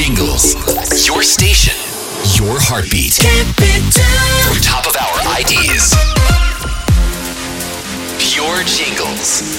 Jingles, your station, your heartbeat. From top of our IDs, Pure Jingles.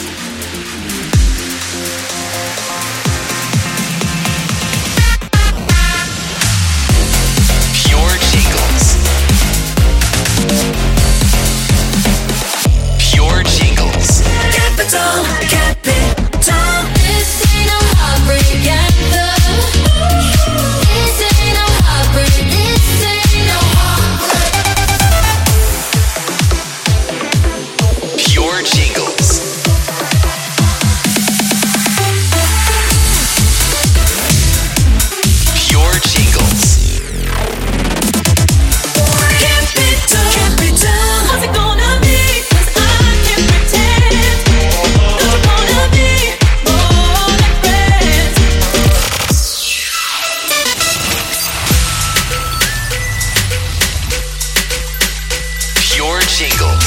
Jingles.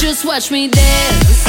Just watch me dance.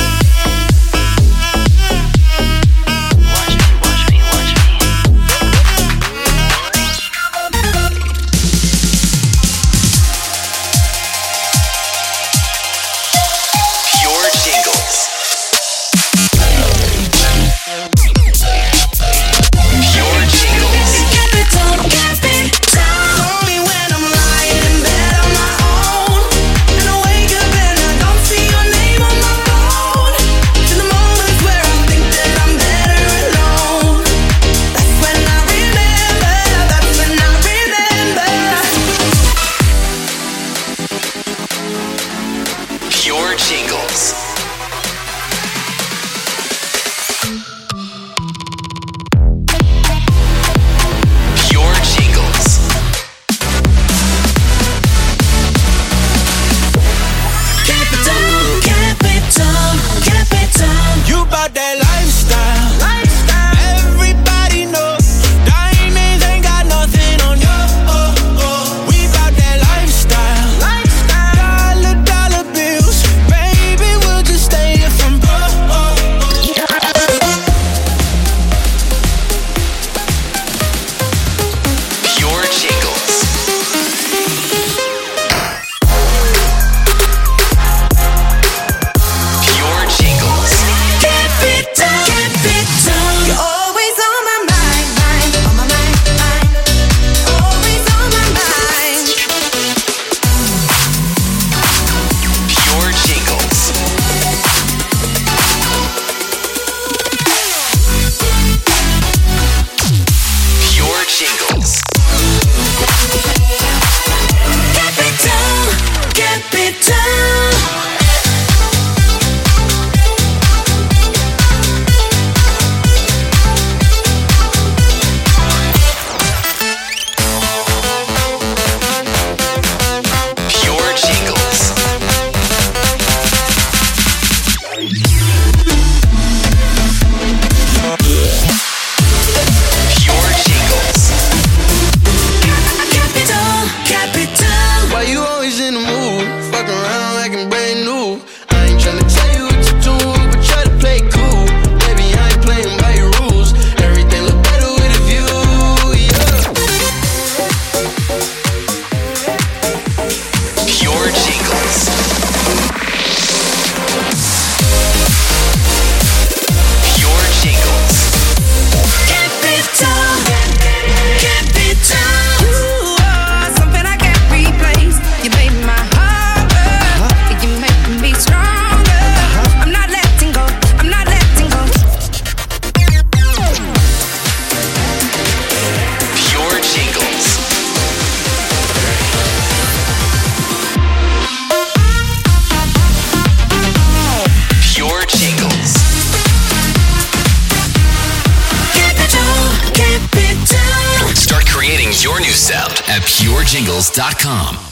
Jingles. Pure Jingles. Capital. You bought that lifestyle. Everybody knows diamonds ain't got nothing on you. Oh. We bought that lifestyle. Dollar bills. Your new sound at PureJingles.com.